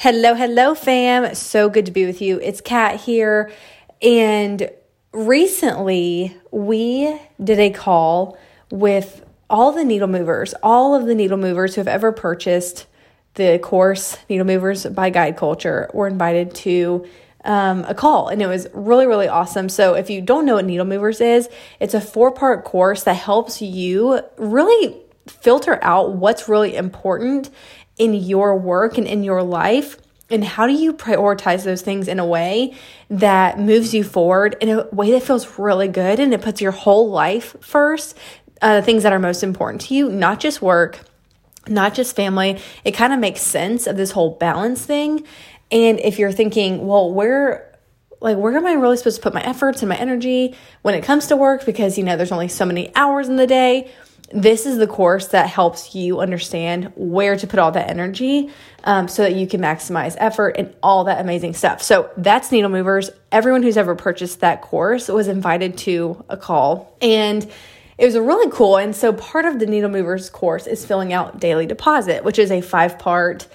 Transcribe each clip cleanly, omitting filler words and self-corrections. Hello, fam. So good to be with you. It's Kat here. And recently, we did a call with all of the needle movers who have ever purchased the course, Needle Movers by Guide Culture, were invited to a call. And it was really, really awesome. So if you don't know what Needle Movers is, it's a 4-part course that helps you really filter out what's really important in your work and in your life. And how do you prioritize those things in a way that moves you forward, in a way that feels really good, and it puts your whole life first, the things that are most important to you, not just work, not just family. It kind of makes sense of this whole balance thing. And if you're thinking, well, where am I really supposed to put my efforts and my energy when it comes to work? Because, there's only so many hours in the day. This is the course that helps you understand where to put all that energy so that you can maximize effort and all that amazing stuff. So that's Needle Movers. Everyone who's ever purchased that course was invited to a call, and it was really cool. And so part of the Needle Movers course is filling out Daily Deposit, which is a 5-part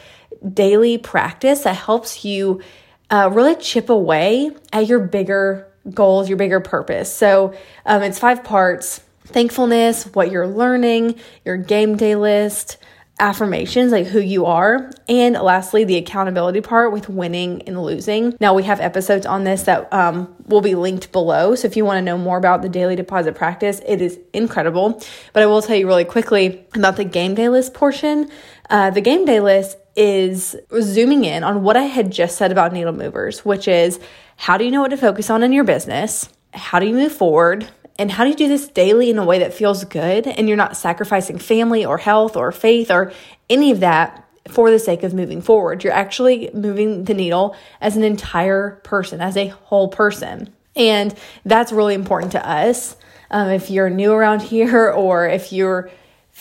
daily practice that helps you really chip away at your bigger goals, your bigger purpose. So it's 5 parts. Thankfulness, what you're learning, your game day list, affirmations, like who you are, and lastly, the accountability part with winning and losing. Now, we have episodes on this that will be linked below, so if you want to know more about the Daily Deposit practice, it is incredible. But I will tell you really quickly about the game day list portion. The game day list is zooming in on what I had just said about Needle Movers, which is, how do you know what to focus on in your business? How do you move forward? And how do you do this daily in a way that feels good and you're not sacrificing family or health or faith or any of that for the sake of moving forward? You're actually moving the needle as an entire person, as a whole person. And that's really important to us. If you're new around here, or if you've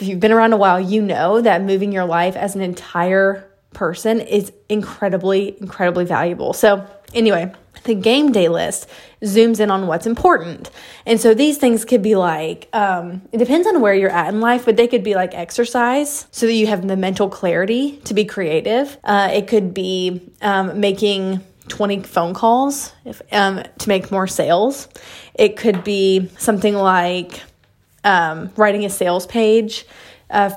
been around a while, you know that moving your life as an entire person is incredibly, incredibly valuable. So anyway, the game day list zooms in on what's important. And so these things could be like, it depends on where you're at in life, but they could be like exercise so that you have the mental clarity to be creative. It could be making 20 phone calls to make more sales. It could be something like writing a sales page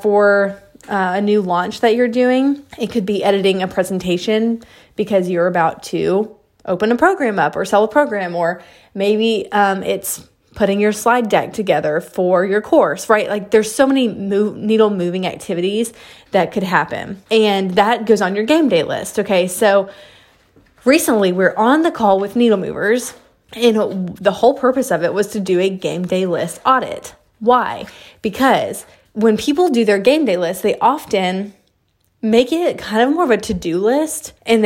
for a new launch that you're doing. It could be editing a presentation because you're about to open a program up or sell a program, or maybe it's putting your slide deck together for your course, right? Like, there's so many needle moving activities that could happen, and that goes on your game day list. Okay, so recently we're on the call with Needle Movers, and the whole purpose of it was to do a game day list audit. Why? Because when people do their game day list, they often make it kind of more of a to-do list, and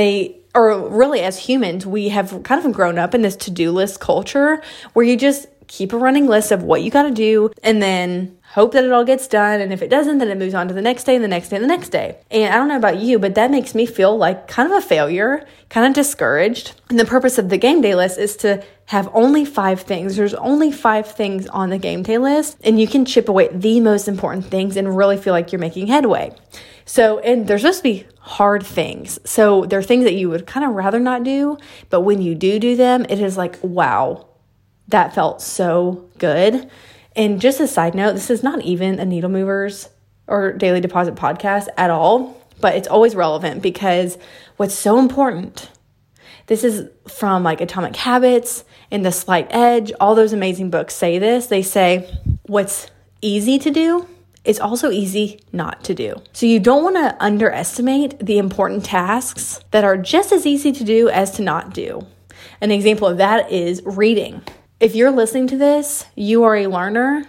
really, as humans, we have kind of grown up in this to-do list culture where you just keep a running list of what you got to do and then hope that it all gets done. And if it doesn't, then it moves on to the next day and the next day and the next day. And I don't know about you, but that makes me feel like kind of a failure, kind of discouraged. And the purpose of the game day list is to have only 5 things. There's only 5 things on the game day list, and you can chip away the most important things and really feel like you're making headway. So, and they're supposed to be hard things. So they're things that you would kind of rather not do, but when you do them, it is like, wow, that felt so good. And just a side note, this is not even a Needle Movers or Daily Deposit podcast at all, but it's always relevant because what's so important This is from like Atomic Habits and The Slight Edge. All those amazing books say this. They say what's easy to do is also easy not to do. So you don't want to underestimate the important tasks that are just as easy to do as to not do. An example of that is reading. If you're listening to this, you are a learner.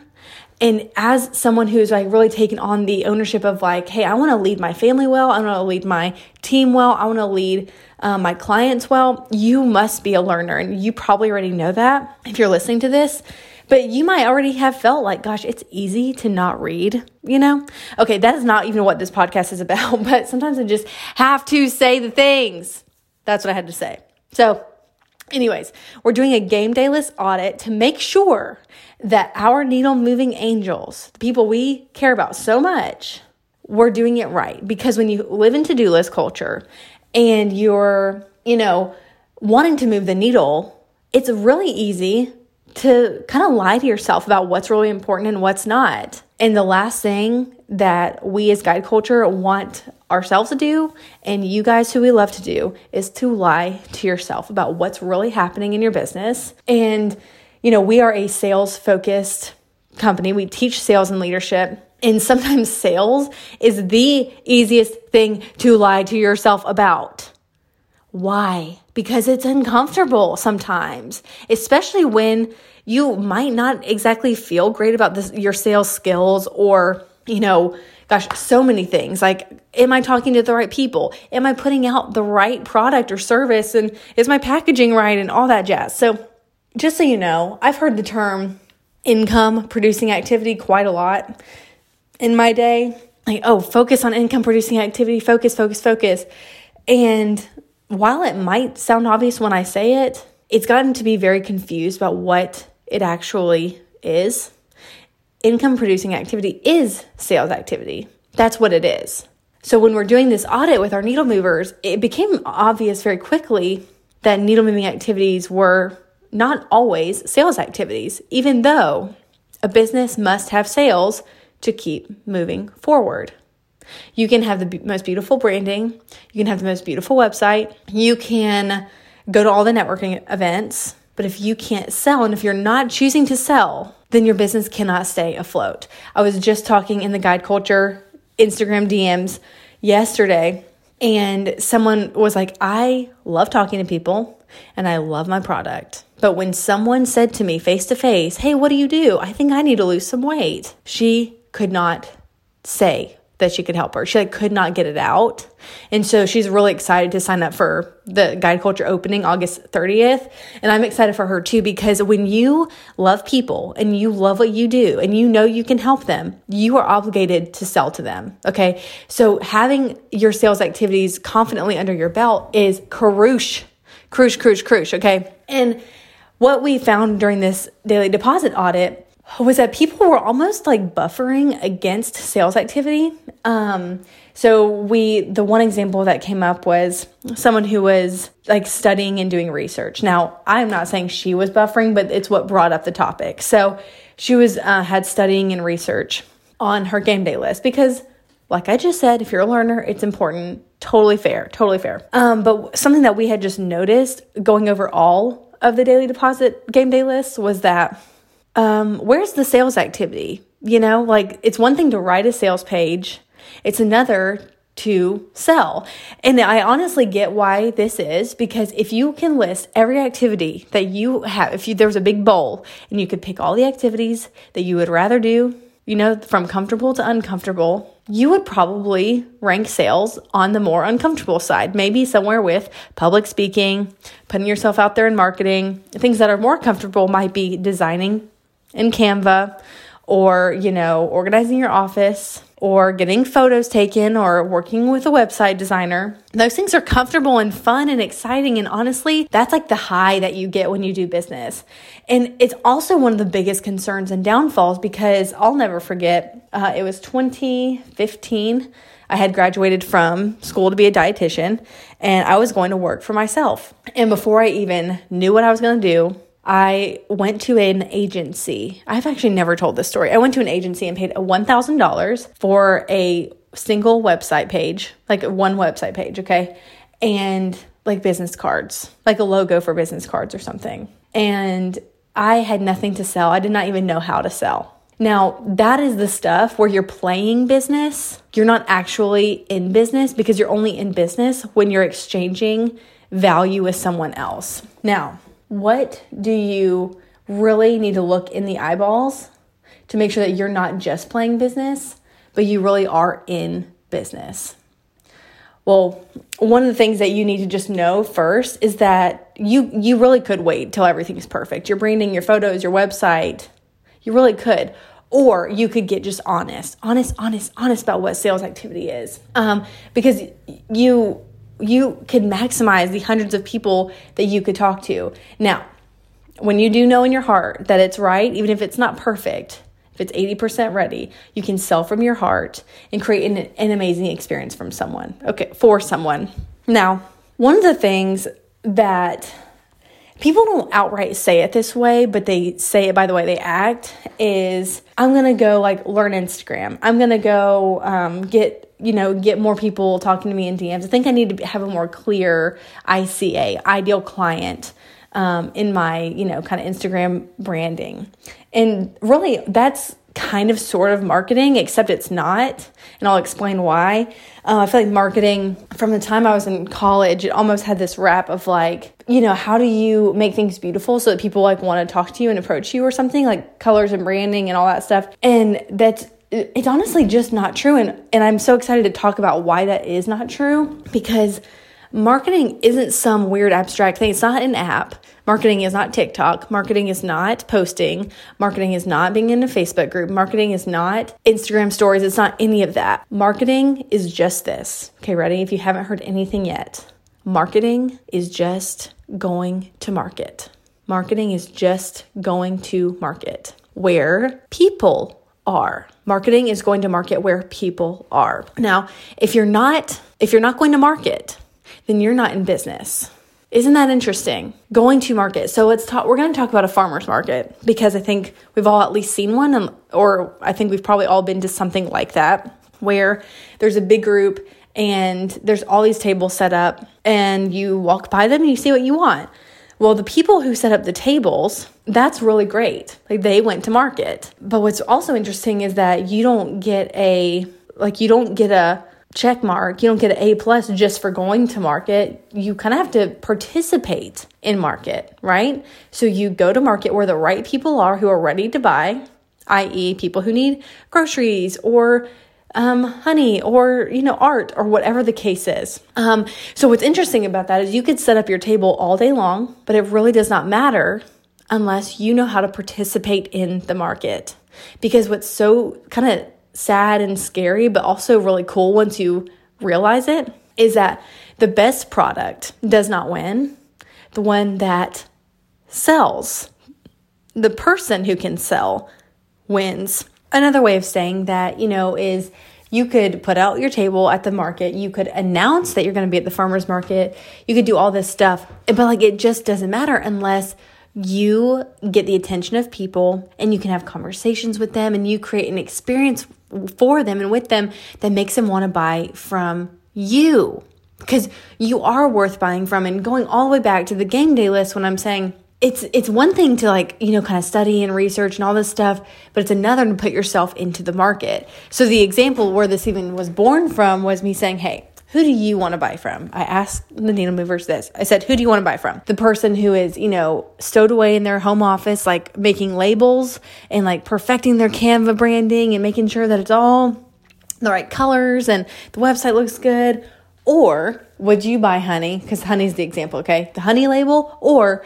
And as someone who's like really taken on the ownership of like, hey, I want to lead my family well. I want to lead my team well. I want to lead my clients well. You must be a learner. And you probably already know that if you're listening to this. But you might already have felt like, gosh, it's easy to not read, you know? Okay, that is not even what this podcast is about. But sometimes I just have to say the things. That's what I had to say. So anyways, we're doing a game day list audit to make sure that our needle moving angels, the people we care about so much, we're doing it right. Because when you live in to-do list culture and you're, you know, wanting to move the needle, it's really easy to kind of lie to yourself about what's really important and what's not. And the last thing that we as Guide Culture want ourselves to do, and you guys who we love to do, is to lie to yourself about what's really happening in your business. And, you know, we are a sales-focused company. We teach sales and leadership. And sometimes sales is the easiest thing to lie to yourself about. Why? Because it's uncomfortable sometimes, especially when you might not exactly feel great about this, your sales skills, or, you know, gosh, so many things. Like, am I talking to the right people? Am I putting out the right product or service? And is my packaging right? And all that jazz. So just so you know, I've heard the term income producing activity quite a lot in my day. Like, oh, focus on income producing activity, focus. And while it might sound obvious when I say it, it's gotten to be very confused about what it actually is. Income producing activity is sales activity. That's what it is. So when we're doing this audit with our needle movers, it became obvious very quickly that needle moving activities were not always sales activities, even though a business must have sales to keep moving forward. You can have the most beautiful branding. You can have the most beautiful website. You can go to all the networking events. But if you can't sell, and if you're not choosing to sell, then your business cannot stay afloat. I was just talking in the Guide Culture Instagram DMs yesterday, and someone was like, I love talking to people and I love my product. But when someone said to me face to face, hey, what do? I think I need to lose some weight. She could not say that she could help her. She could not get it out. And so she's really excited to sign up for the Guide Culture opening August 30th. And I'm excited for her too, because when you love people and you love what you do and you know you can help them, you are obligated to sell to them. Okay. So having your sales activities confidently under your belt is crucial. Okay. And what we found during this daily deposit audit was that people were almost like buffering against sales activity. The one example that came up was someone who was like studying and doing research. Now, I'm not saying she was buffering, but it's what brought up the topic. So she was had studying and research on her game day list because, like I just said, if you're a learner, it's important. Totally fair. But something that we had just noticed going over all of the daily deposit game day lists was that where's the sales activity? You know, like it's one thing to write a sales page. It's another to sell. And I honestly get why this is, because if you can list every activity that you have, if there was a big bowl and you could pick all the activities that you would rather do, you know, from comfortable to uncomfortable, you would probably rank sales on the more uncomfortable side, maybe somewhere with public speaking, putting yourself out there in marketing. Things that are more comfortable might be designing in Canva, or, you know, organizing your office, or getting photos taken, or working with a website designer. Those things are comfortable and fun and exciting. And honestly, that's like the high that you get when you do business. And it's also one of the biggest concerns and downfalls, because I'll never forget, it was 2015. I had graduated from school to be a dietitian, and I was going to work for myself. And before I even knew what I was going to do, I went to an agency. I've actually never told this story. I went to an agency and paid $1,000 for a single website page, like one website page, okay? And like business cards, like a logo for business cards or something. And I had nothing to sell. I did not even know how to sell. Now, that is the stuff where you're playing business. You're not actually in business because you're only in business when you're exchanging value with someone else. Now, what do you really need to look in the eyeballs to make sure that you're not just playing business, but you really are in business? Well, one of the things that you need to just know first is that you really could wait till everything's perfect. Your branding, your photos, your website, you really could. Or you could get just honest about what sales activity is. Because you could maximize the hundreds of people that you could talk to. Now, when you do know in your heart that it's right, even if it's not perfect, if it's 80% ready, you can sell from your heart and create an amazing experience from someone. Okay, for someone. Now, one of the things that people don't outright say it this way, but they say it by the way they act is, I'm going to go learn Instagram. I'm going to go get more people talking to me in DMs. I think I need to have a more clear ICA, ideal client, in my, kind of Instagram branding. And really that's kind of sort of marketing, except it's not. And I'll explain why. I feel like marketing from the time I was in college, it almost had this rap of how do you make things beautiful so that people want to talk to you and approach you or something, like colors and branding and all that stuff. And it's honestly just not true. And I'm so excited to talk about why that is not true, because marketing isn't some weird abstract thing. It's not an app. Marketing is not TikTok. Marketing is not posting. Marketing is not being in a Facebook group. Marketing is not Instagram stories. It's not any of that. Marketing is just this. Okay, ready? If you haven't heard anything yet, marketing is just going to market. Marketing is just going to market where people are. Marketing is going to market where people are. Now, if you're not going to market, then you're not in business. Isn't that interesting? Going to market. So we're going to talk about a farmer's market, because I think we've all at least seen one, or I think we've probably all been to something like that, where there's a big group and there's all these tables set up and you walk by them and you see what you want. Well, the people who set up the tables, that's really great. They went to market. But what's also interesting is that you don't get a check mark. You don't get an A+ just for going to market. You kind of have to participate in market, right? So you go to market where the right people are who are ready to buy, i.e. people who need groceries or honey or, art or whatever the case is. So what's interesting about that is you could set up your table all day long, but it really does not matter unless you know how to participate in the market. Because what's so kind of sad and scary, but also really cool once you realize it, is that the best product does not win. The one that sells, the person who can sell, wins. Another way of saying that, is you could put out your table at the market. You could announce that you're going to be at the farmer's market. You could do all this stuff, but it just doesn't matter unless you get the attention of people and you can have conversations with them and you create an experience for them and with them that makes them want to buy from you, because you are worth buying from. And going all the way back to the game day list, when I'm saying it's one thing to kind of study and research and all this stuff, but it's another to put yourself into the market. So the example where this even was born from was me saying, hey, who do you want to buy from? I asked the Needle Movers this. I said, who do you want to buy from? The person who is, stowed away in their home office, making labels and perfecting their Canva branding and making sure that it's all the right colors and the website looks good. Or would you buy honey? Because honey's the example, okay? The honey label or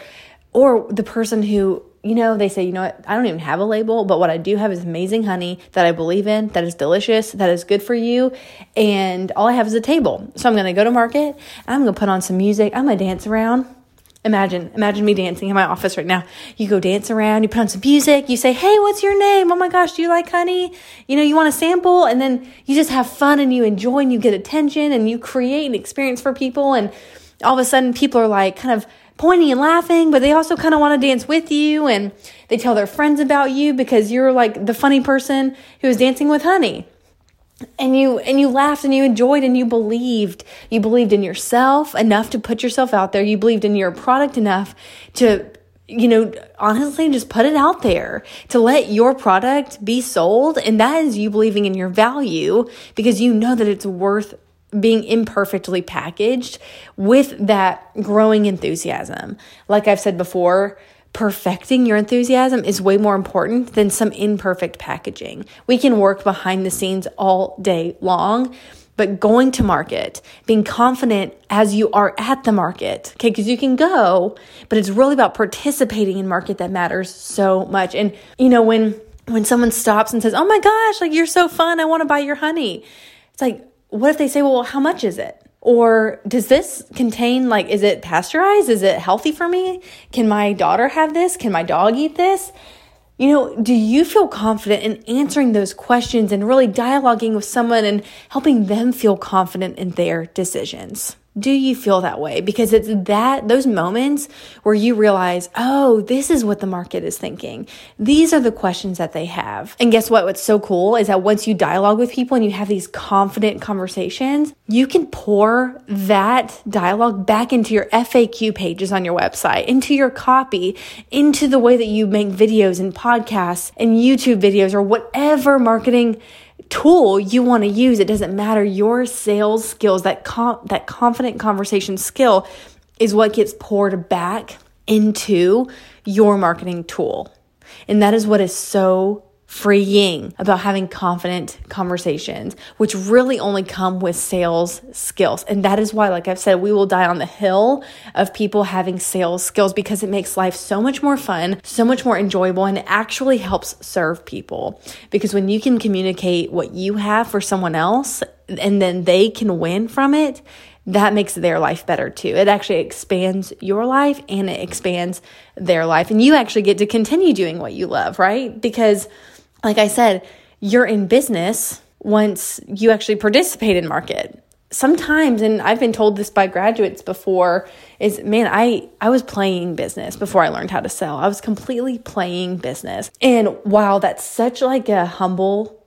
the person who, they say, what? I don't even have a label, but what I do have is amazing honey that I believe in, that is delicious, that is good for you. And all I have is a table. So I'm going to go to market. I'm going to put on some music. I'm going to dance around. Imagine me dancing in my office right now. You go dance around, you put on some music, you say, hey, what's your name? Oh my gosh, do you like honey? You want a sample? And then you just have fun and you enjoy and you get attention and you create an experience for people. And all of a sudden people are kind of pointing and laughing, but they also kind of want to dance with you, and they tell their friends about you because you're the funny person who is dancing with honey. And you laughed and you enjoyed and you believed. You believed in yourself enough to put yourself out there. You believed in your product enough to, honestly, just put it out there, to let your product be sold. And that is you believing in your value, because you know that it's worth being imperfectly packaged with that growing enthusiasm. Like I've said before, perfecting your enthusiasm is way more important than some imperfect packaging. We can work behind the scenes all day long, but going to market, being confident as you are at the market, okay, because you can go, but it's really about participating in market that matters so much. And, when someone stops and says, oh my gosh, like you're so fun, I want to buy your honey. It's like, what if they say, well, how much is it? Or does this contain, is it pasteurized? Is it healthy for me? Can my daughter have this? Can my dog eat this? Do you feel confident in answering those questions and really dialoguing with someone and helping them feel confident in their decisions? Do you feel that way? Because it's those moments where you realize, oh, this is what the market is thinking. These are the questions that they have. And guess what? What's so cool is that once you dialogue with people and you have these confident conversations, you can pour that dialogue back into your FAQ pages on your website, into your copy, into the way that you make videos and podcasts and YouTube videos or whatever marketing tool you want to use. It doesn't matter. Your sales skills, that confident conversation skill, is what gets poured back into your marketing tool. And that is what is so freeing about having confident conversations, which really only come with sales skills. And that is why, like I've said, we will die on the hill of people having sales skills, because it makes life so much more fun, so much more enjoyable, and it actually helps serve people. Because when you can communicate what you have for someone else and then they can win from it, that makes their life better too. It actually expands your life and it expands their life. And you actually get to continue doing what you love, right? Because like I said, you're in business once you actually participate in market. Sometimes, and I've been told this by graduates before, is, man, I was playing business before I learned how to sell. I was completely playing business. And while that's such a humble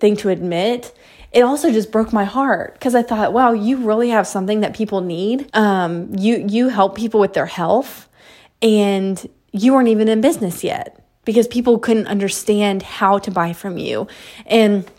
thing to admit, it also just broke my heart, because I thought, wow, you really have something that people need. You help people with their health, and you weren't even in business yet, because people couldn't understand how to buy from you. And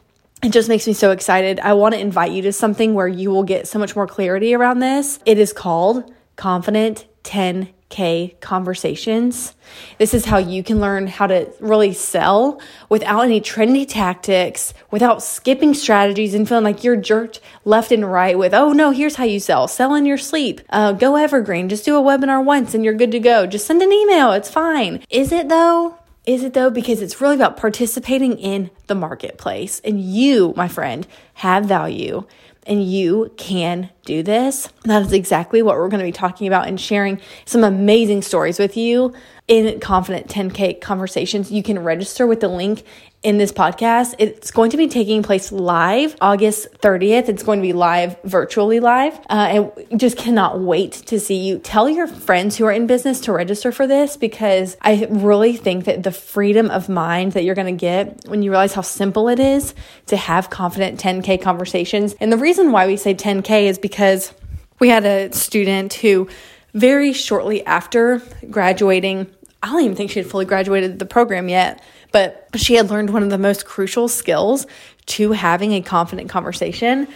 it just makes me so excited. I want to invite you to something where you will get so much more clarity around this. It is called Confident 10K Conversations. This is how you can learn how to really sell without any trendy tactics, without skipping strategies and feeling like you're jerked left and right with, oh no, here's how you sell. Sell in your sleep. Go evergreen. Just do a webinar once and you're good to go. Just send an email. It's fine. Is it though? Is it though? Because it's really about participating in the marketplace. And you, my friend, have value and you can do this. That is exactly what we're going to be talking about and sharing some amazing stories with you in Confident 10K Conversations. You can register with the link in this podcast. It's going to be taking place live August 30th. It's going to be live, virtually live. And just cannot wait to see you. Tell your friends who are in business to register for this, because I really think that the freedom of mind that you're going to get when you realize how simple it is to have confident 10K conversations. And the reason why we say 10K is because we had a student who very shortly after graduating, I don't even think she had fully graduated the program yet, but she had learned one of the most crucial skills to having a confident conversation.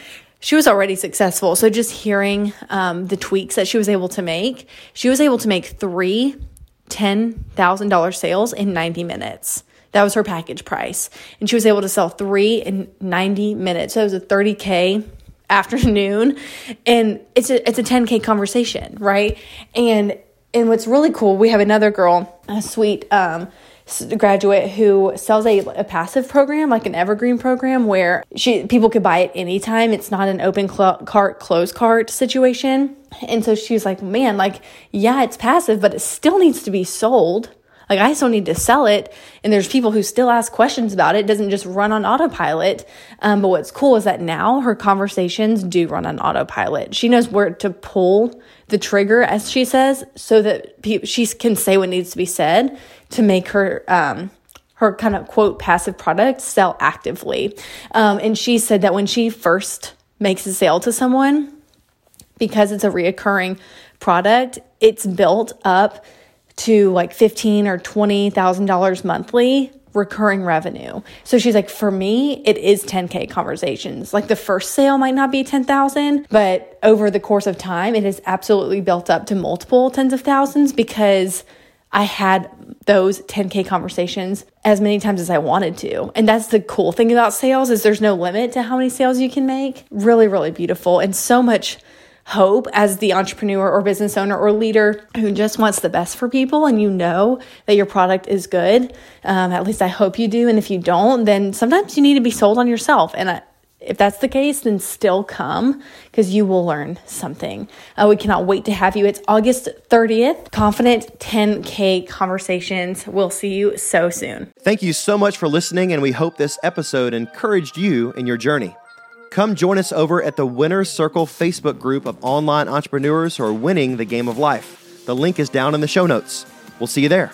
She was already successful. So just hearing the tweaks that she was able to make 3 $10,000 sales in 90 minutes. That was her package price. And she was able to sell 3 in 90 minutes. So it was a 30K afternoon. And it's a 10K conversation, right? And what's really cool, we have another girl, a sweet graduate who sells a passive program, like an evergreen program where people could buy it anytime. It's not an open cart, closed cart situation. And so she's like, man, yeah, it's passive, but it still needs to be sold. I still need to sell it. And there's people who still ask questions about it. It doesn't just run on autopilot. But what's cool is that now her conversations do run on autopilot. She knows where to pull the trigger, as she says, so that she can say what needs to be said to make her her kind of quote passive product sell actively. And she said that when she first makes a sale to someone, because it's a reoccurring product, it's built up to like $15,000 or $20,000 monthly recurring revenue. So she's like, for me, it is 10K conversations. Like the first sale might not be 10,000, but over the course of time, it has absolutely built up to multiple tens of thousands because I had those 10K conversations as many times as I wanted to. And that's the cool thing about sales is there's no limit to how many sales you can make. Really, really beautiful. And so much hope as the entrepreneur or business owner or leader who just wants the best for people, and you know that your product is good. At least I hope you do. And if you don't, then sometimes you need to be sold on yourself. And if that's the case, then still come because you will learn something. We cannot wait to have you. It's August 30th. Confident 10K Conversations. We'll see you so soon. Thank you so much for listening, and we hope this episode encouraged you in your journey. Come join us over at the Winner's Circle Facebook group of online entrepreneurs who are winning the game of life. The link is down in the show notes. We'll see you there.